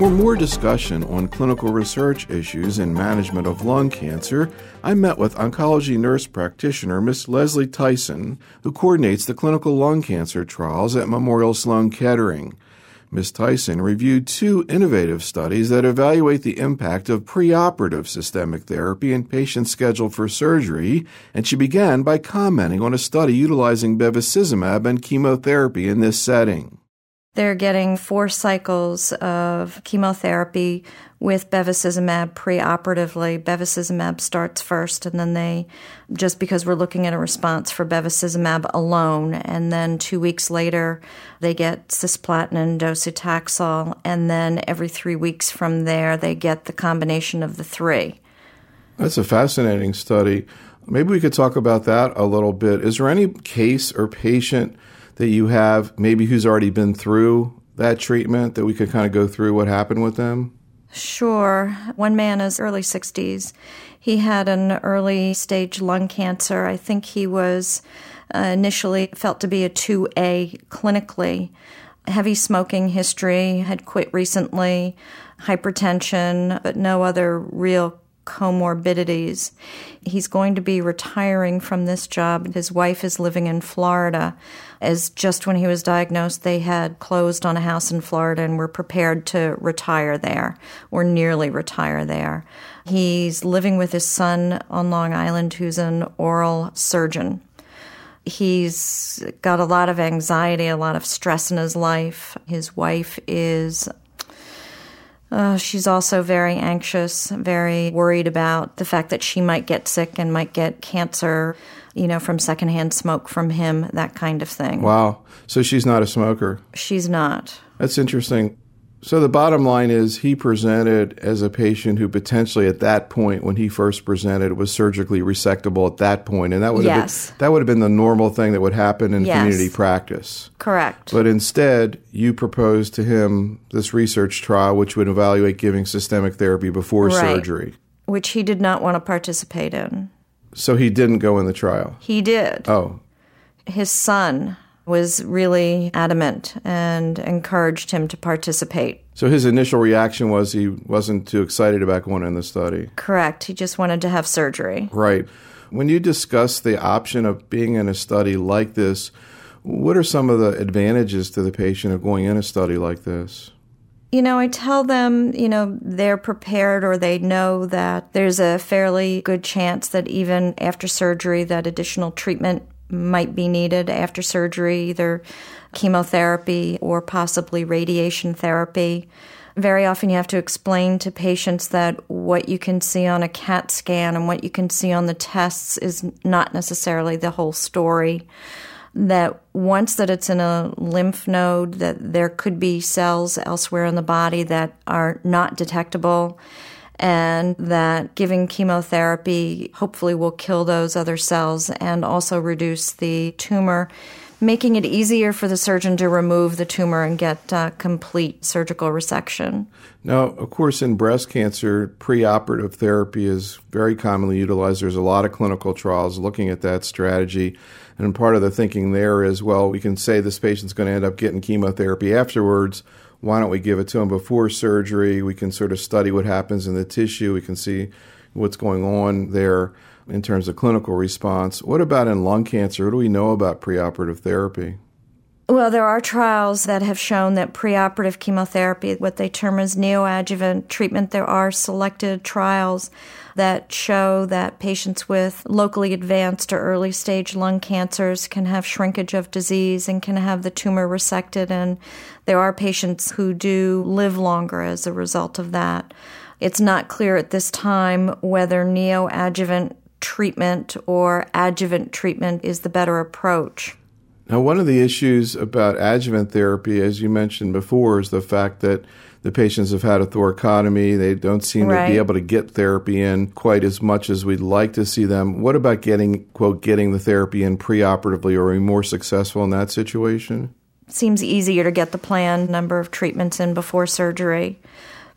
For more discussion on clinical research issues and management of lung cancer, I met with oncology nurse practitioner Ms. Leslie Tyson, who coordinates the clinical lung cancer trials at Memorial Sloan Kettering. Ms. Tyson reviewed two innovative studies that evaluate the impact of preoperative systemic therapy in patients scheduled for surgery, and she began by commenting on a study utilizing bevacizumab and chemotherapy in this setting. They're getting 4 cycles of chemotherapy with bevacizumab preoperatively. Bevacizumab starts first, and then they, just because we're looking at a response for bevacizumab alone, and then 2 weeks later they get cisplatin and docetaxel, and then every 3 weeks from there they get the combination of the 3. That's a fascinating study. Maybe we could talk about that a little bit. Is there any case or patient that you have maybe who's already been through that treatment that we could kind of go through what happened with them? Sure. One man is early 60s. He had an early stage lung cancer. I think he was initially felt to be a 2A clinically. Heavy smoking history, had quit recently, hypertension, but no other real comorbidities. He's going to be retiring from this job. His wife is living in Florida. As just when he was diagnosed, they had closed on a house in Florida and were prepared to retire there or nearly retire there. He's living with his son on Long Island, who's an oral surgeon. He's got a lot of anxiety, a lot of stress in his life. His wife is she's also very anxious, very worried about the fact that she might get sick and might get cancer, from secondhand smoke from him, that kind of thing. Wow. So she's not a smoker? She's not. That's interesting. So the bottom line is he presented as a patient who potentially at that point when he first presented was surgically resectable at that point, and that would have been, that would have been the normal thing that would happen in community practice. Correct. But instead, you proposed to him this research trial which would evaluate giving systemic therapy before surgery. Which he did not want to participate in. So he didn't go in the trial? He did. Oh. His son was really adamant and encouraged him to participate. So his initial reaction was he wasn't too excited about going in the study. Correct. He just wanted to have surgery. Right. When you discuss the option of being in a study like this, what are some of the advantages to the patient of going in a study like this? I tell them, they're prepared or they know that there's a fairly good chance that even after surgery that additional treatment might be needed after surgery, either chemotherapy or possibly radiation therapy. Very often you have to explain to patients that what you can see on a CAT scan and what you can see on the tests is not necessarily the whole story. That once that it's in a lymph node, that there could be cells elsewhere in the body that are not detectable, and that giving chemotherapy hopefully will kill those other cells and also reduce the tumor, making it easier for the surgeon to remove the tumor and get complete surgical resection. Now, of course, in breast cancer, preoperative therapy is very commonly utilized. There's a lot of clinical trials looking at that strategy. And part of the thinking there is, well, we can say this patient's going to end up getting chemotherapy afterwards. Why don't we give it to them before surgery? We can sort of study what happens in the tissue. We can see what's going on there in terms of clinical response. What about in lung cancer? What do we know about preoperative therapy? Well, there are trials that have shown that preoperative chemotherapy, what they term as neoadjuvant treatment, there are selected trials that show that patients with locally advanced or early stage lung cancers can have shrinkage of disease and can have the tumor resected. And there are patients who do live longer as a result of that. It's not clear at this time whether neoadjuvant treatment or adjuvant treatment is the better approach. Now, one of the issues about adjuvant therapy, as you mentioned before, is the fact that the patients have had a thoracotomy. They don't seem to be able to get therapy in quite as much as we'd like to see them. What about getting the therapy in preoperatively? Are we more successful in that situation? It seems easier to get the planned number of treatments in before surgery.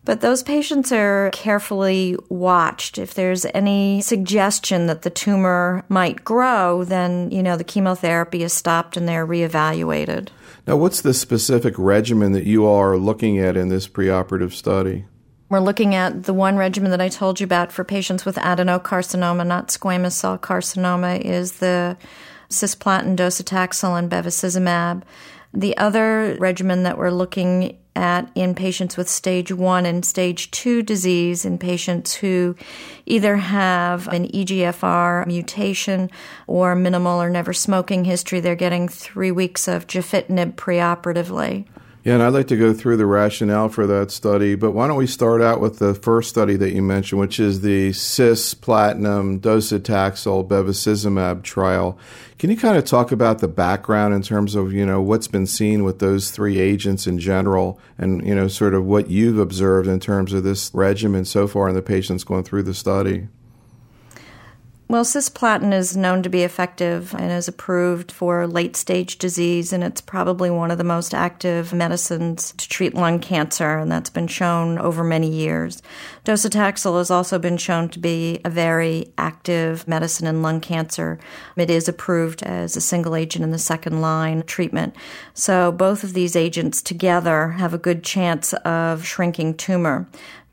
But those patients are carefully watched. If there's any suggestion that the tumor might grow, then, you know, the chemotherapy is stopped and they're reevaluated. Now, what's the specific regimen that you all are looking at in this preoperative study? We're looking at the one regimen that I told you about for patients with adenocarcinoma, not squamous cell carcinoma, is the cisplatin, docetaxel, and bevacizumab. The other regimen that we're looking at in patients with stage 1 and stage 2 disease, in patients who either have an EGFR mutation or minimal or never smoking history, they're getting 3 weeks of gefitinib preoperatively. Yeah, and I'd like to go through the rationale for that study, but why don't we start out with the first study that you mentioned, which is the cisplatin, docetaxel, bevacizumab trial. Can you kind of talk about the background in terms of, you know, what's been seen with those three agents in general and, you know, sort of what you've observed in terms of this regimen so far in the patients going through the study? Well, cisplatin is known to be effective and is approved for late-stage disease, and it's probably one of the most active medicines to treat lung cancer, and that's been shown over many years. Docetaxel has also been shown to be a very active medicine in lung cancer. It is approved as a single agent in the second-line treatment. So both of these agents together have a good chance of shrinking tumor.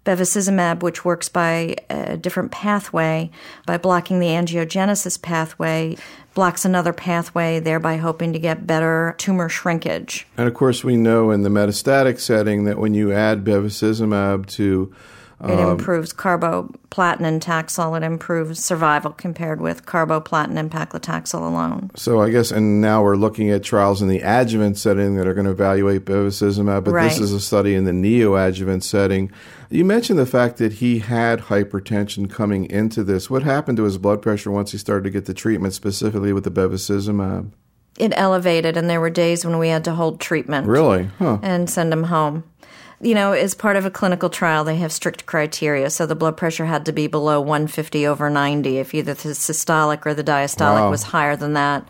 Bevacizumab, which works by a different pathway, by blocking the angiogenesis pathway, blocks another pathway, thereby hoping to get better tumor shrinkage. And of course, we know in the metastatic setting that when you add bevacizumab to it improves carboplatin and taxol. It improves survival compared with carboplatin and paclitaxel alone. So I guess, and now we're looking at trials in the adjuvant setting that are going to evaluate bevacizumab, but This is a study in the neoadjuvant setting. You mentioned the fact that he had hypertension coming into this. What happened to his blood pressure once he started to get the treatment, specifically with the bevacizumab? It elevated, and there were days when we had to hold treatment. Really? Huh. And send him home. You know, as part of a clinical trial, they have strict criteria, so the blood pressure had to be below 150/90. If either the systolic or the diastolic was higher than that,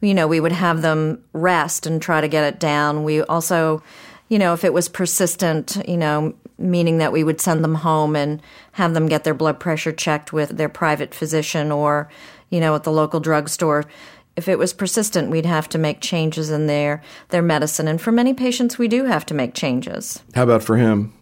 you know, we would have them rest and try to get it down. We also, you know, if it was persistent, you know, meaning that we would send them home and have them get their blood pressure checked with their private physician or, you know, at the local drugstore. If it was persistent, we'd have to make changes in their medicine. And for many patients, we do have to make changes. How about for him?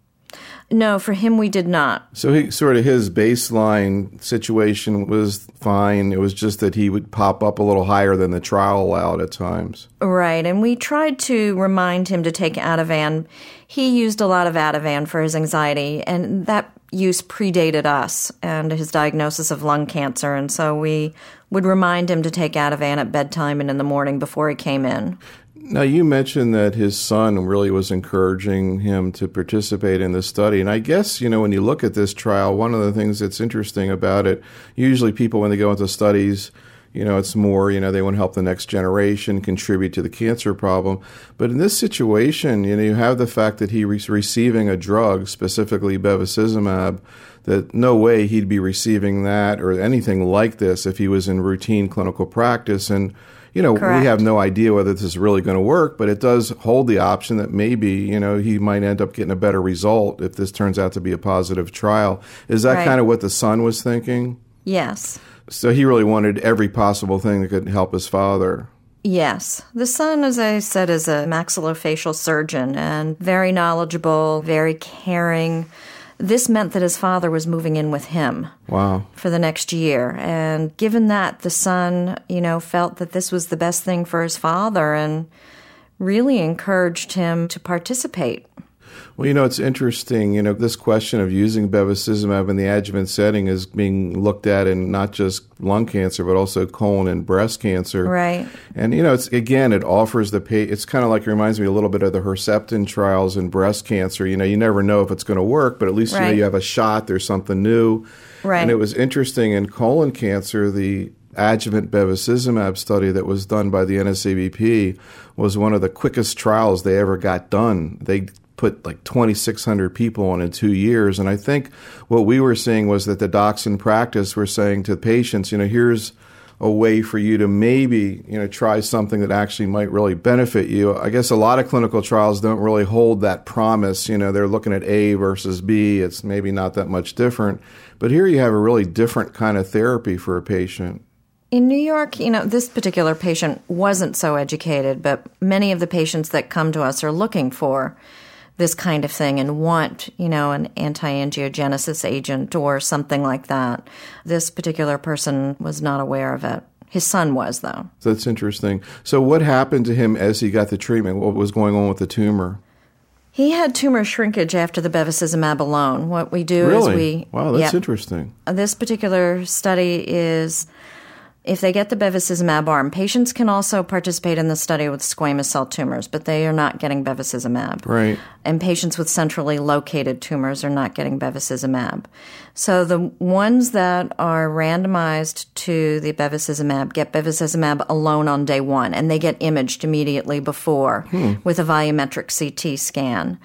No, for him, we did not. So he, sort of his baseline situation was fine. It was just that he would pop up a little higher than the trial allowed at times. Right. And we tried to remind him to take Ativan. He used a lot of Ativan for his anxiety, and that use predated us and his diagnosis of lung cancer, and so we would remind him to take Ativan at bedtime and in the morning before he came in. Now, you mentioned that his son really was encouraging him to participate in this study, and I guess, you know, when you look at this trial, one of the things that's interesting about it, usually people, when they go into studies, you know, it's more, you know, they want to help the next generation, contribute to the cancer problem. But in this situation, you know, you have the fact that he was receiving a drug, specifically bevacizumab, that no way he'd be receiving that or anything like this if he was in routine clinical practice. And, you know, we have no idea whether this is really going to work, but it does hold the option that maybe, you know, he might end up getting a better result if this turns out to be a positive trial. Is that kind of what the son was thinking? Yes. So he really wanted every possible thing that could help his father. Yes. The son, as I said, is a maxillofacial surgeon and very knowledgeable, very caring. This meant that his father was moving in with him for the next year. And given that, the son, you know, felt that this was the best thing for his father and really encouraged him to participate. Well, you know, it's interesting, you know, this question of using bevacizumab in the adjuvant setting is being looked at in not just lung cancer, but also colon and breast cancer. Right. And, you know, it's, again, it offers the, it's kind of like, it reminds me a little bit of the Herceptin trials in breast cancer. You know, you never know if it's going to work, but at least, you know, you have a shot, there's something new. Right. And it was interesting in colon cancer, the adjuvant bevacizumab study that was done by the NSABP was one of the quickest trials they ever got done. They put like 2,600 people on in 2 years. And I think what we were seeing was that the docs in practice were saying to patients, you know, here's a way for you to maybe, you know, try something that actually might really benefit you. I guess a lot of clinical trials don't really hold that promise. You know, they're looking at A versus B. It's maybe not that much different. But here you have a really different kind of therapy for a patient. In New York, you know, this particular patient wasn't so educated, but many of the patients that come to us are looking for this kind of thing and want, you know, an anti-angiogenesis agent or something like that. This particular person was not aware of it. His son was, though. That's interesting. So what happened to him as he got the treatment? What was going on with the tumor? He had tumor shrinkage after the bevacizumab alone. What we do is we... Wow, that's interesting. This particular study is... If they get the bevacizumab arm, patients can also participate in the study with squamous cell tumors, but they are not getting bevacizumab. Right. And patients with centrally located tumors are not getting bevacizumab. So the ones that are randomized to the bevacizumab get bevacizumab alone on day one, and they get imaged immediately before with a volumetric CT scan.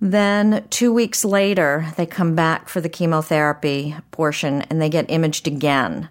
Then 2 weeks later, they come back for the chemotherapy portion, and they get imaged again.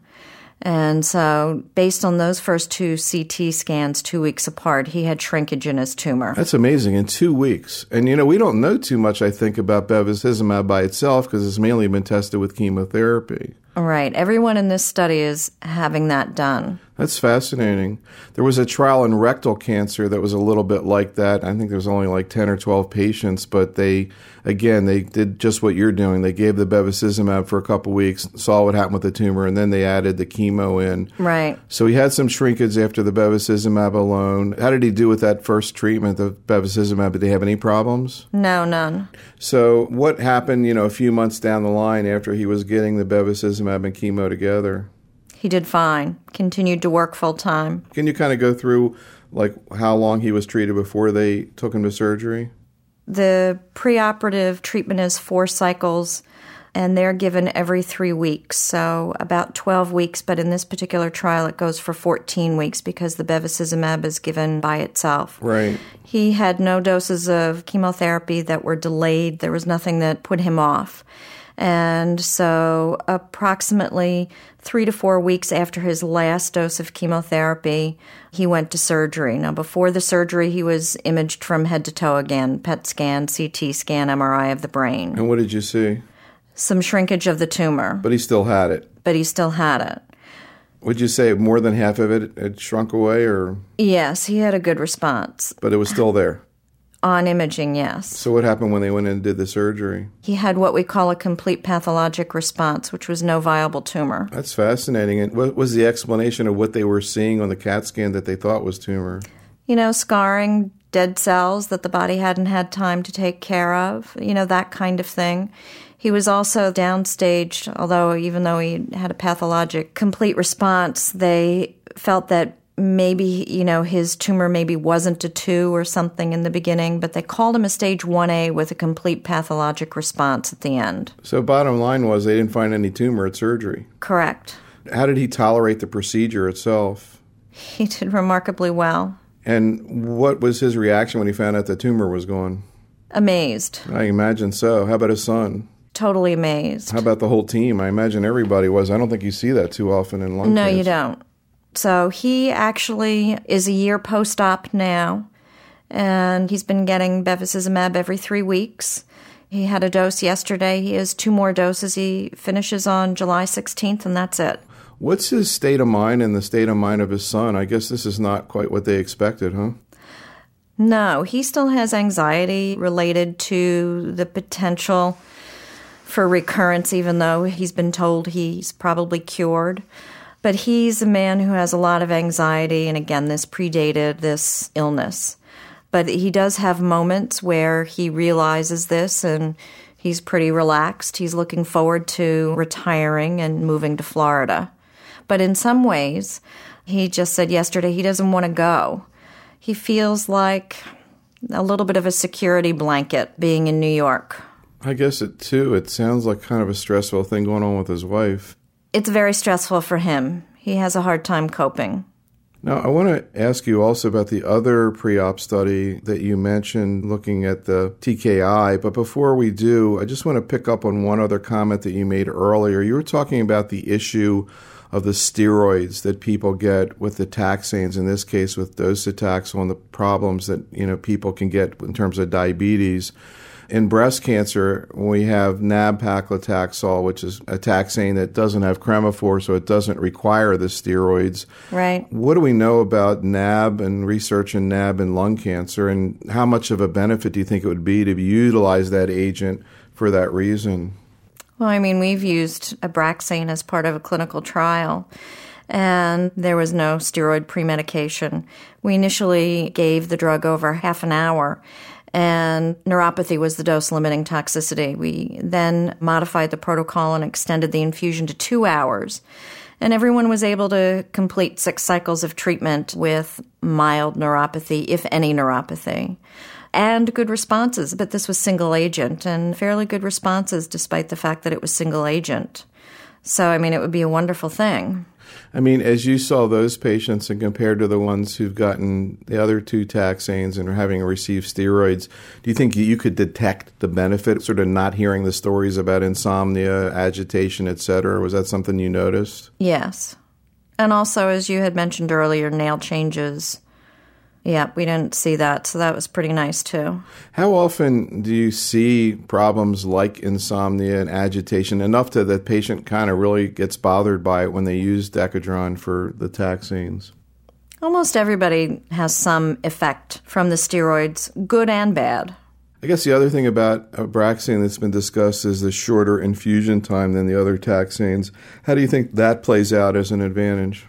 And so based on those first two CT scans 2 weeks apart, he had shrinkage in his tumor. That's amazing, in 2 weeks. And, you know, we don't know too much, I think, about bevacizumab by itself because it's mainly been tested with chemotherapy. Right. Everyone in this study is having that done. That's fascinating. There was a trial in rectal cancer that was a little bit like that. I think there was only like 10 or 12 patients, but they, again, they did just what you're doing. They gave the bevacizumab for a couple weeks, saw what happened with the tumor, and then they added the chemo in. Right. So he had some shrinkage after the bevacizumab alone. How did he do with that first treatment, the bevacizumab? Did he have any problems? No, none. So what happened, you know, a few months down the line after he was getting the bevacizumab and chemo together? He did fine, continued to work full-time. Can you kind of go through, like, how long he was treated before they took him to surgery? The preoperative treatment is 4 cycles, and they're given every 3 weeks, so about 12 weeks. But in this particular trial, it goes for 14 weeks because the bevacizumab is given by itself. Right. He had no doses of chemotherapy that were delayed. There was nothing that put him off. And so approximately 3 to 4 weeks after his last dose of chemotherapy, he went to surgery. Now, before the surgery, he was imaged from head to toe again, PET scan, CT scan, MRI of the brain. And what did you see? Some shrinkage of the tumor. But he still had it. Would you say more than half of it had shrunk away? Or Yes, he had a good response. But it was still there. On imaging, yes. So what happened when they went in and did the surgery? He had what we call a complete pathologic response, which was no viable tumor. That's fascinating. And what was the explanation of what they were seeing on the CAT scan that they thought was tumor? You know, scarring, dead cells that the body hadn't had time to take care of, you know, that kind of thing. He was also downstaged, although even though he had a pathologic complete response, they felt that maybe, you know, his tumor maybe wasn't a 2 or something in the beginning, but they called him a stage 1A with a complete pathologic response at the end. So bottom line was they didn't find any tumor at surgery. Correct. How did he tolerate the procedure itself? He did remarkably well. And what was his reaction when he found out the tumor was gone? Amazed. I imagine so. How about his son? Totally amazed. How about the whole team? I imagine everybody was. I don't think you see that too often in lung cancer. No, you don't. So he actually is a year post-op now, and he's been getting bevacizumab every 3 weeks. He had a dose yesterday. He has 2 more doses. He finishes on July 16th, and that's it. What's his state of mind and the state of mind of his son? I guess this is not quite what they expected, huh? No, he still has anxiety related to the potential for recurrence, even though he's been told he's probably cured. But he's a man who has a lot of anxiety, and again, this predated this illness. But he does have moments where he realizes this, and he's pretty relaxed. He's looking forward to retiring and moving to Florida. But in some ways, he just said yesterday he doesn't want to go. He feels like a little bit of a security blanket being in New York. I guess it, too, it sounds like kind of a stressful thing going on with his wife. It's very stressful for him. He has a hard time coping. Now, I want to ask you also about the other pre-op study that you mentioned looking at the TKI. But before we do, I just want to pick up on one other comment that you made earlier. You were talking about the issue of the steroids that people get with the taxanes, in this case with docetaxel, and the problems that, you know, people can get in terms of diabetes. In breast cancer, we have nab-paclitaxel, which is a taxane that doesn't have cremaphore, so it doesn't require the steroids. Right. What do we know about NAB and research in NAB and lung cancer, and how much of a benefit do you think it would be to utilize that agent for that reason? Well, I mean, we've used Abraxane as part of a clinical trial, and there was no steroid premedication. We initially gave the drug over half an hour, and neuropathy was the dose-limiting toxicity. We then modified the protocol and extended the infusion to 2 hours. And everyone was able to complete 6 cycles of treatment with mild neuropathy, if any neuropathy, and good responses. But this was single agent, and fairly good responses despite the fact that it was single agent. So, I mean, it would be a wonderful thing. I mean, as you saw those patients and compared to the ones who've gotten the other 2 taxanes and are having received steroids, do you think you could detect the benefit, sort of not hearing the stories about insomnia, agitation, et cetera? Was that something you noticed? Yes. And also, as you had mentioned earlier, nail changes. Yeah, we didn't see that, so that was pretty nice too. How often do you see problems like insomnia and agitation, enough that the patient kind of really gets bothered by it when they use Decadron for the taxanes? Almost everybody has some effect from the steroids, good and bad. I guess the other thing about Abraxane that's been discussed is the shorter infusion time than the other taxanes. How do you think that plays out as an advantage?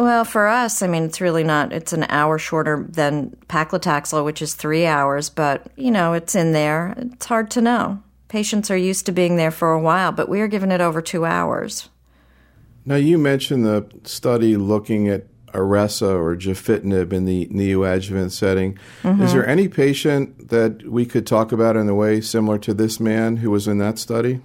Well, for us, I mean, it's really not, it's an hour shorter than paclitaxel, which is 3 hours, but, you know, it's in there. It's hard to know. Patients are used to being there for a while, but we are giving it over 2 hours. Now, you mentioned the study looking at Eresa or gefitinib in the neoadjuvant setting. Mm-hmm. Is there any patient that we could talk about in a way similar to this man who was in that study?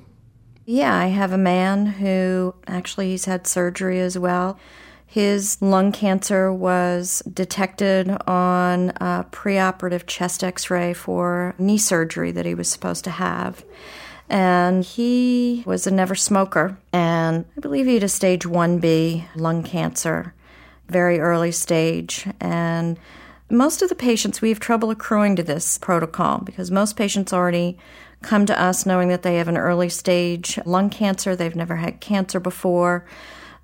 Yeah, I have a man who, actually, he's had surgery as well. His lung cancer was detected on a preoperative chest x-ray for knee surgery that he was supposed to have. And he was a never smoker, and I believe he had a stage 1B lung cancer, very early stage. And most of the patients, we have trouble accruing to this protocol because most patients already come to us knowing that they have an early stage lung cancer. They've never had cancer before.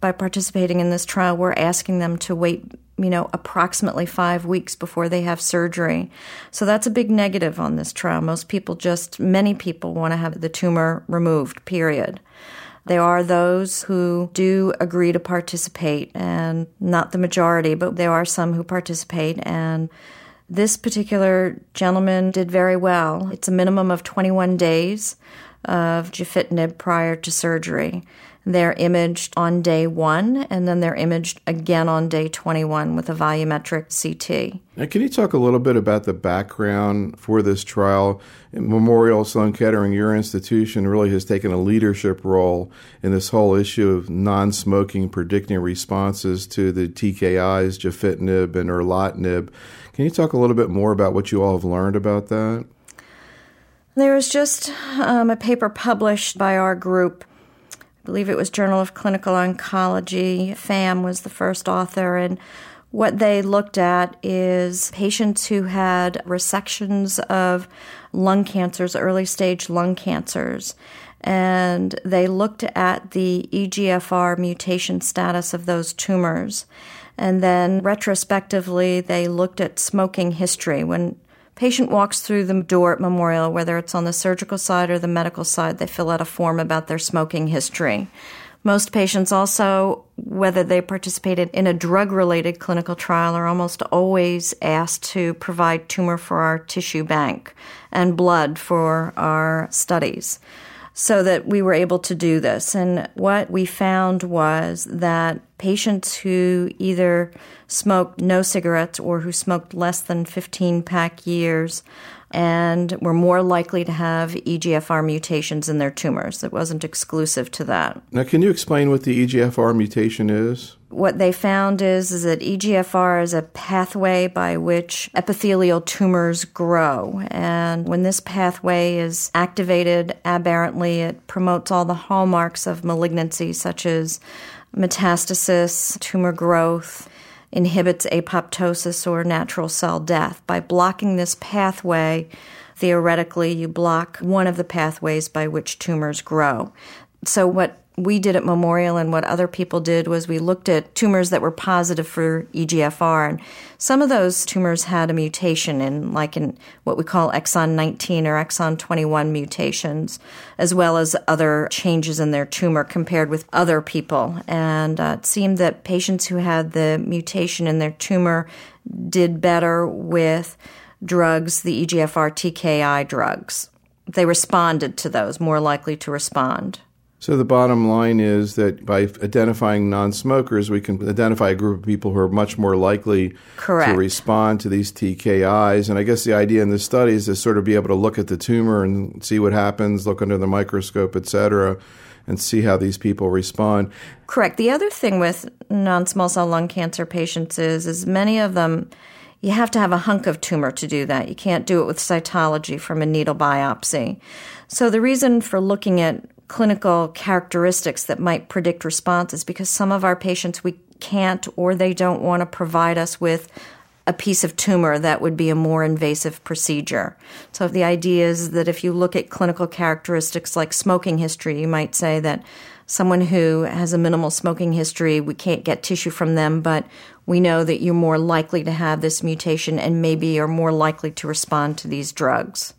By participating in this trial, we're asking them to wait, you know, approximately 5 weeks before they have surgery. So that's a big negative on this trial. Most people just, many people want to have the tumor removed, period. There are those who do agree to participate, and not the majority, but there are some who participate. And this particular gentleman did very well. It's a minimum of 21 days of gefitinib prior to surgery. They're imaged on day 1, and then they're imaged again on day 21 with a volumetric CT. Now, can you talk a little bit about the background for this trial? Memorial Sloan Kettering, your institution, really has taken a leadership role in this whole issue of non-smoking predicting responses to the TKIs, gefitinib and erlotinib. Can you talk a little bit more about what you all have learned about that? There was just a paper published by our group. I believe it was Journal of Clinical Oncology. Pham was the first author, and what they looked at is patients who had resections of lung cancers, early-stage lung cancers, and they looked at the EGFR mutation status of those tumors, and then retrospectively they looked at smoking history. When patient walks through the door at Memorial, whether it's on the surgical side or the medical side, they fill out a form about their smoking history. Most patients also, whether they participated in a drug-related clinical trial, are almost always asked to provide tumor for our tissue bank and blood for our studies, so that we were able to do this. And what we found was that patients who either smoked no cigarettes or who smoked less than 15-pack years and were more likely to have EGFR mutations in their tumors. It wasn't exclusive to that. Now, can you explain what the EGFR mutation is? What they found is that EGFR is a pathway by which epithelial tumors grow. And when this pathway is activated aberrantly, it promotes all the hallmarks of malignancy, such as metastasis, tumor growth, inhibits apoptosis or natural cell death. By blocking this pathway, theoretically, you block one of the pathways by which tumors grow. So what we did at Memorial and what other people did was we looked at tumors that were positive for EGFR. And some of those tumors had a mutation in, like in what we call exon 19 or exon 21 mutations, as well as other changes in their tumor compared with other people. And it seemed that patients who had the mutation in their tumor did better with drugs, the EGFR TKI drugs. They responded to those, more likely to respond. So the bottom line is that by identifying non-smokers, we can identify a group of people who are much more likely to respond to these TKIs. And I guess the idea in this study is to sort of be able to look at the tumor and see what happens, look under the microscope, et cetera, and see how these people respond. Correct. The other thing with non-small cell lung cancer patients is many of them, you have to have a hunk of tumor to do that. You can't do it with cytology from a needle biopsy. So the reason for looking at clinical characteristics that might predict response is because some of our patients, we can't or they don't want to provide us with a piece of tumor that would be a more invasive procedure. So the idea is that if you look at clinical characteristics like smoking history, you might say that someone who has a minimal smoking history, we can't get tissue from them, but we know that you're more likely to have this mutation and maybe are more likely to respond to these drugs.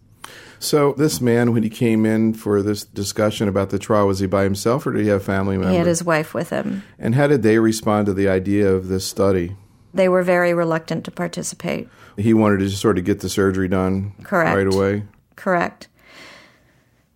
So this man, when he came in for this discussion about the trial, was he by himself or did he have family members? He had his wife with him. And how did they respond to the idea of this study? They were very reluctant to participate. He wanted to just sort of get the surgery done right away? Correct.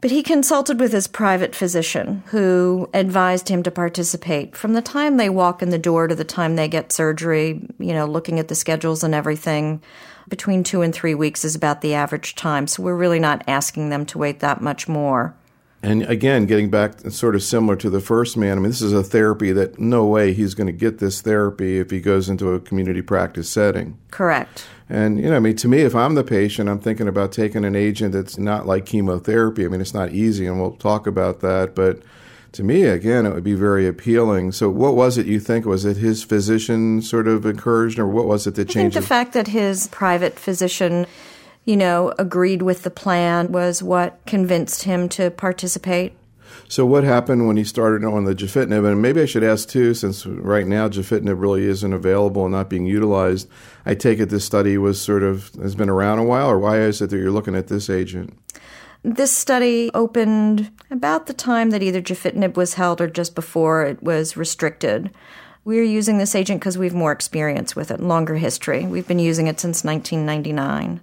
But he consulted with his private physician who advised him to participate. From the time they walk in the door to the time they get surgery, you know, looking at the schedules and everything, between 2 and 3 weeks is about the average time. So we're really not asking them to wait that much more. And again, getting back sort of similar to the first man, I mean, this is a therapy that no way he's going to get this therapy if he goes into a community practice setting. Correct. And, you know, I mean, to me, if I'm the patient, I'm thinking about taking an agent that's not like chemotherapy. I mean, it's not easy, and we'll talk about that. But to me, again, it would be very appealing. So what was it you think? Was it his physician sort of encouraged, or what was it that changed? I think the fact that his private physician, you know, agreed with the plan was what convinced him to participate. So what happened when he started on the gefitinib? And maybe I should ask, too, since right now gefitinib really isn't available and not being utilized, I take it this study was sort of has been around a while, or why is it that you're looking at this agent? This study opened about the time that either gefitinib was held or just before it was restricted. We're using this agent because we have more experience with it, longer history. We've been using it since 1999.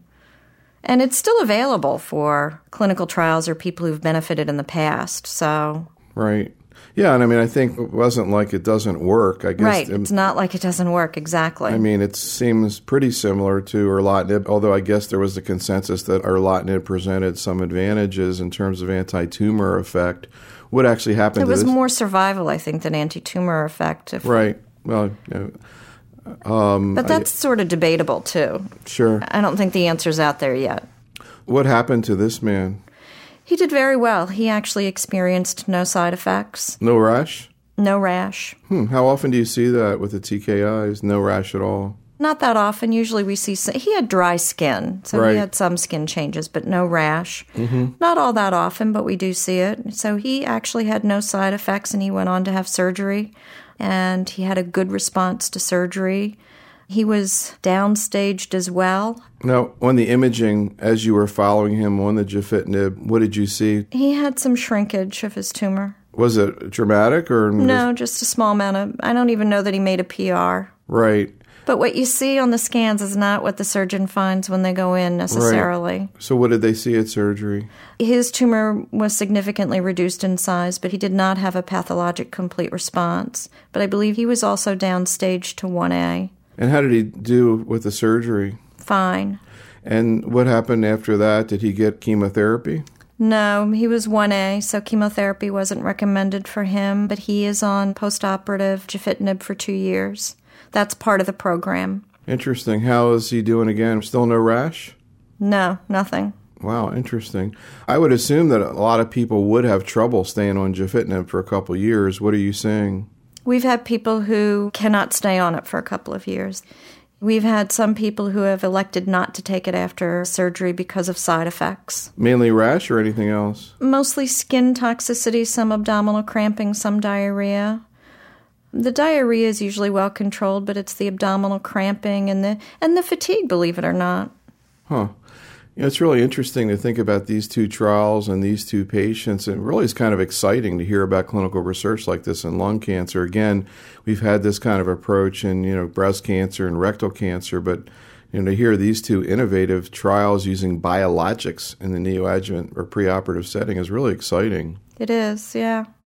And it's still available for clinical trials or people who've benefited in the past, so. Right. Yeah, and I mean, I think it wasn't like it doesn't work, I guess. Right, it's not like it doesn't work, exactly. I mean, it seems pretty similar to erlotinib, although I guess there was the consensus that erlotinib presented some advantages in terms of anti-tumor effect. What actually happened to this? It was more survival, I think, than anti-tumor effect. Right. Well, you know. But that's sort of debatable, too. Sure. I don't think the answer's out there yet. What happened to this man? He did very well. He actually experienced no side effects. No rash? No rash. How often do you see that with the TKIs? No rash at all? Not that often. Usually we see he had dry skin, so he had some skin changes, but no rash. Not all that often, but we do see it. So he actually had no side effects, and he went on to have surgery. And he had a good response to surgery. He was downstaged as well. Now, on the imaging, as you were following him on the gefitinib, what did you see? He had some shrinkage of his tumor. Was it dramatic or? No, just a small amount of, I don't even know that he made a PR. Right. But what you see on the scans is not what the surgeon finds when they go in necessarily. Right. So what did they see at surgery? His tumor was significantly reduced in size, but he did not have a pathologic complete response. But I believe he was also downstage to 1A. And how did he do with the surgery? Fine. And what happened after that? Did he get chemotherapy? No, he was 1A, so chemotherapy wasn't recommended for him, but he is on postoperative gefitinib for 2 years. That's part of the program. Interesting. How is he doing again? Still no rash? No, nothing. Wow, interesting. I would assume that a lot of people would have trouble staying on gefitinib for a couple years. What are you saying? We've had people who cannot stay on it for a couple of years. We've had some people who have elected not to take it after surgery because of side effects. Mainly rash or anything else? Mostly skin toxicity, some abdominal cramping, some diarrhea. The diarrhea is usually well controlled, but it's the abdominal cramping and the fatigue, believe it or not. Huh. You know, it's really interesting to think about these two trials and these two patients, and really it's kind of exciting to hear about clinical research like this in lung cancer. Again, we've had this kind of approach in, you know, breast cancer and rectal cancer, but you know, to hear these two innovative trials using biologics in the neoadjuvant or preoperative setting is really exciting. It is, yeah.